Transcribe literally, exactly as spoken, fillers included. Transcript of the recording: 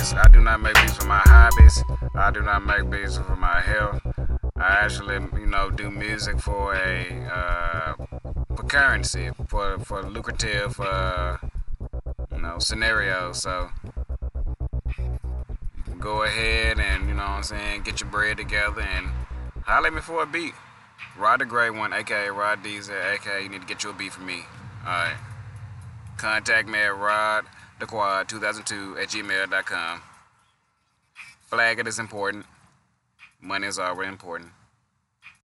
beats. I do not make beats for my hobbies. I do not make beats for my health. I actually, you know, do music for a uh, for currency, for for lucrative, uh, you know, scenarios. So you can go ahead and, you know what I'm saying, get your bread together and holler at me for a beat. Rod the Great One, aka Rod Deezer, aka you need to get you a beat from me. All right. Contact me at rodthequad two thousand two at gmail dot com. Flag it is important. Money is already important.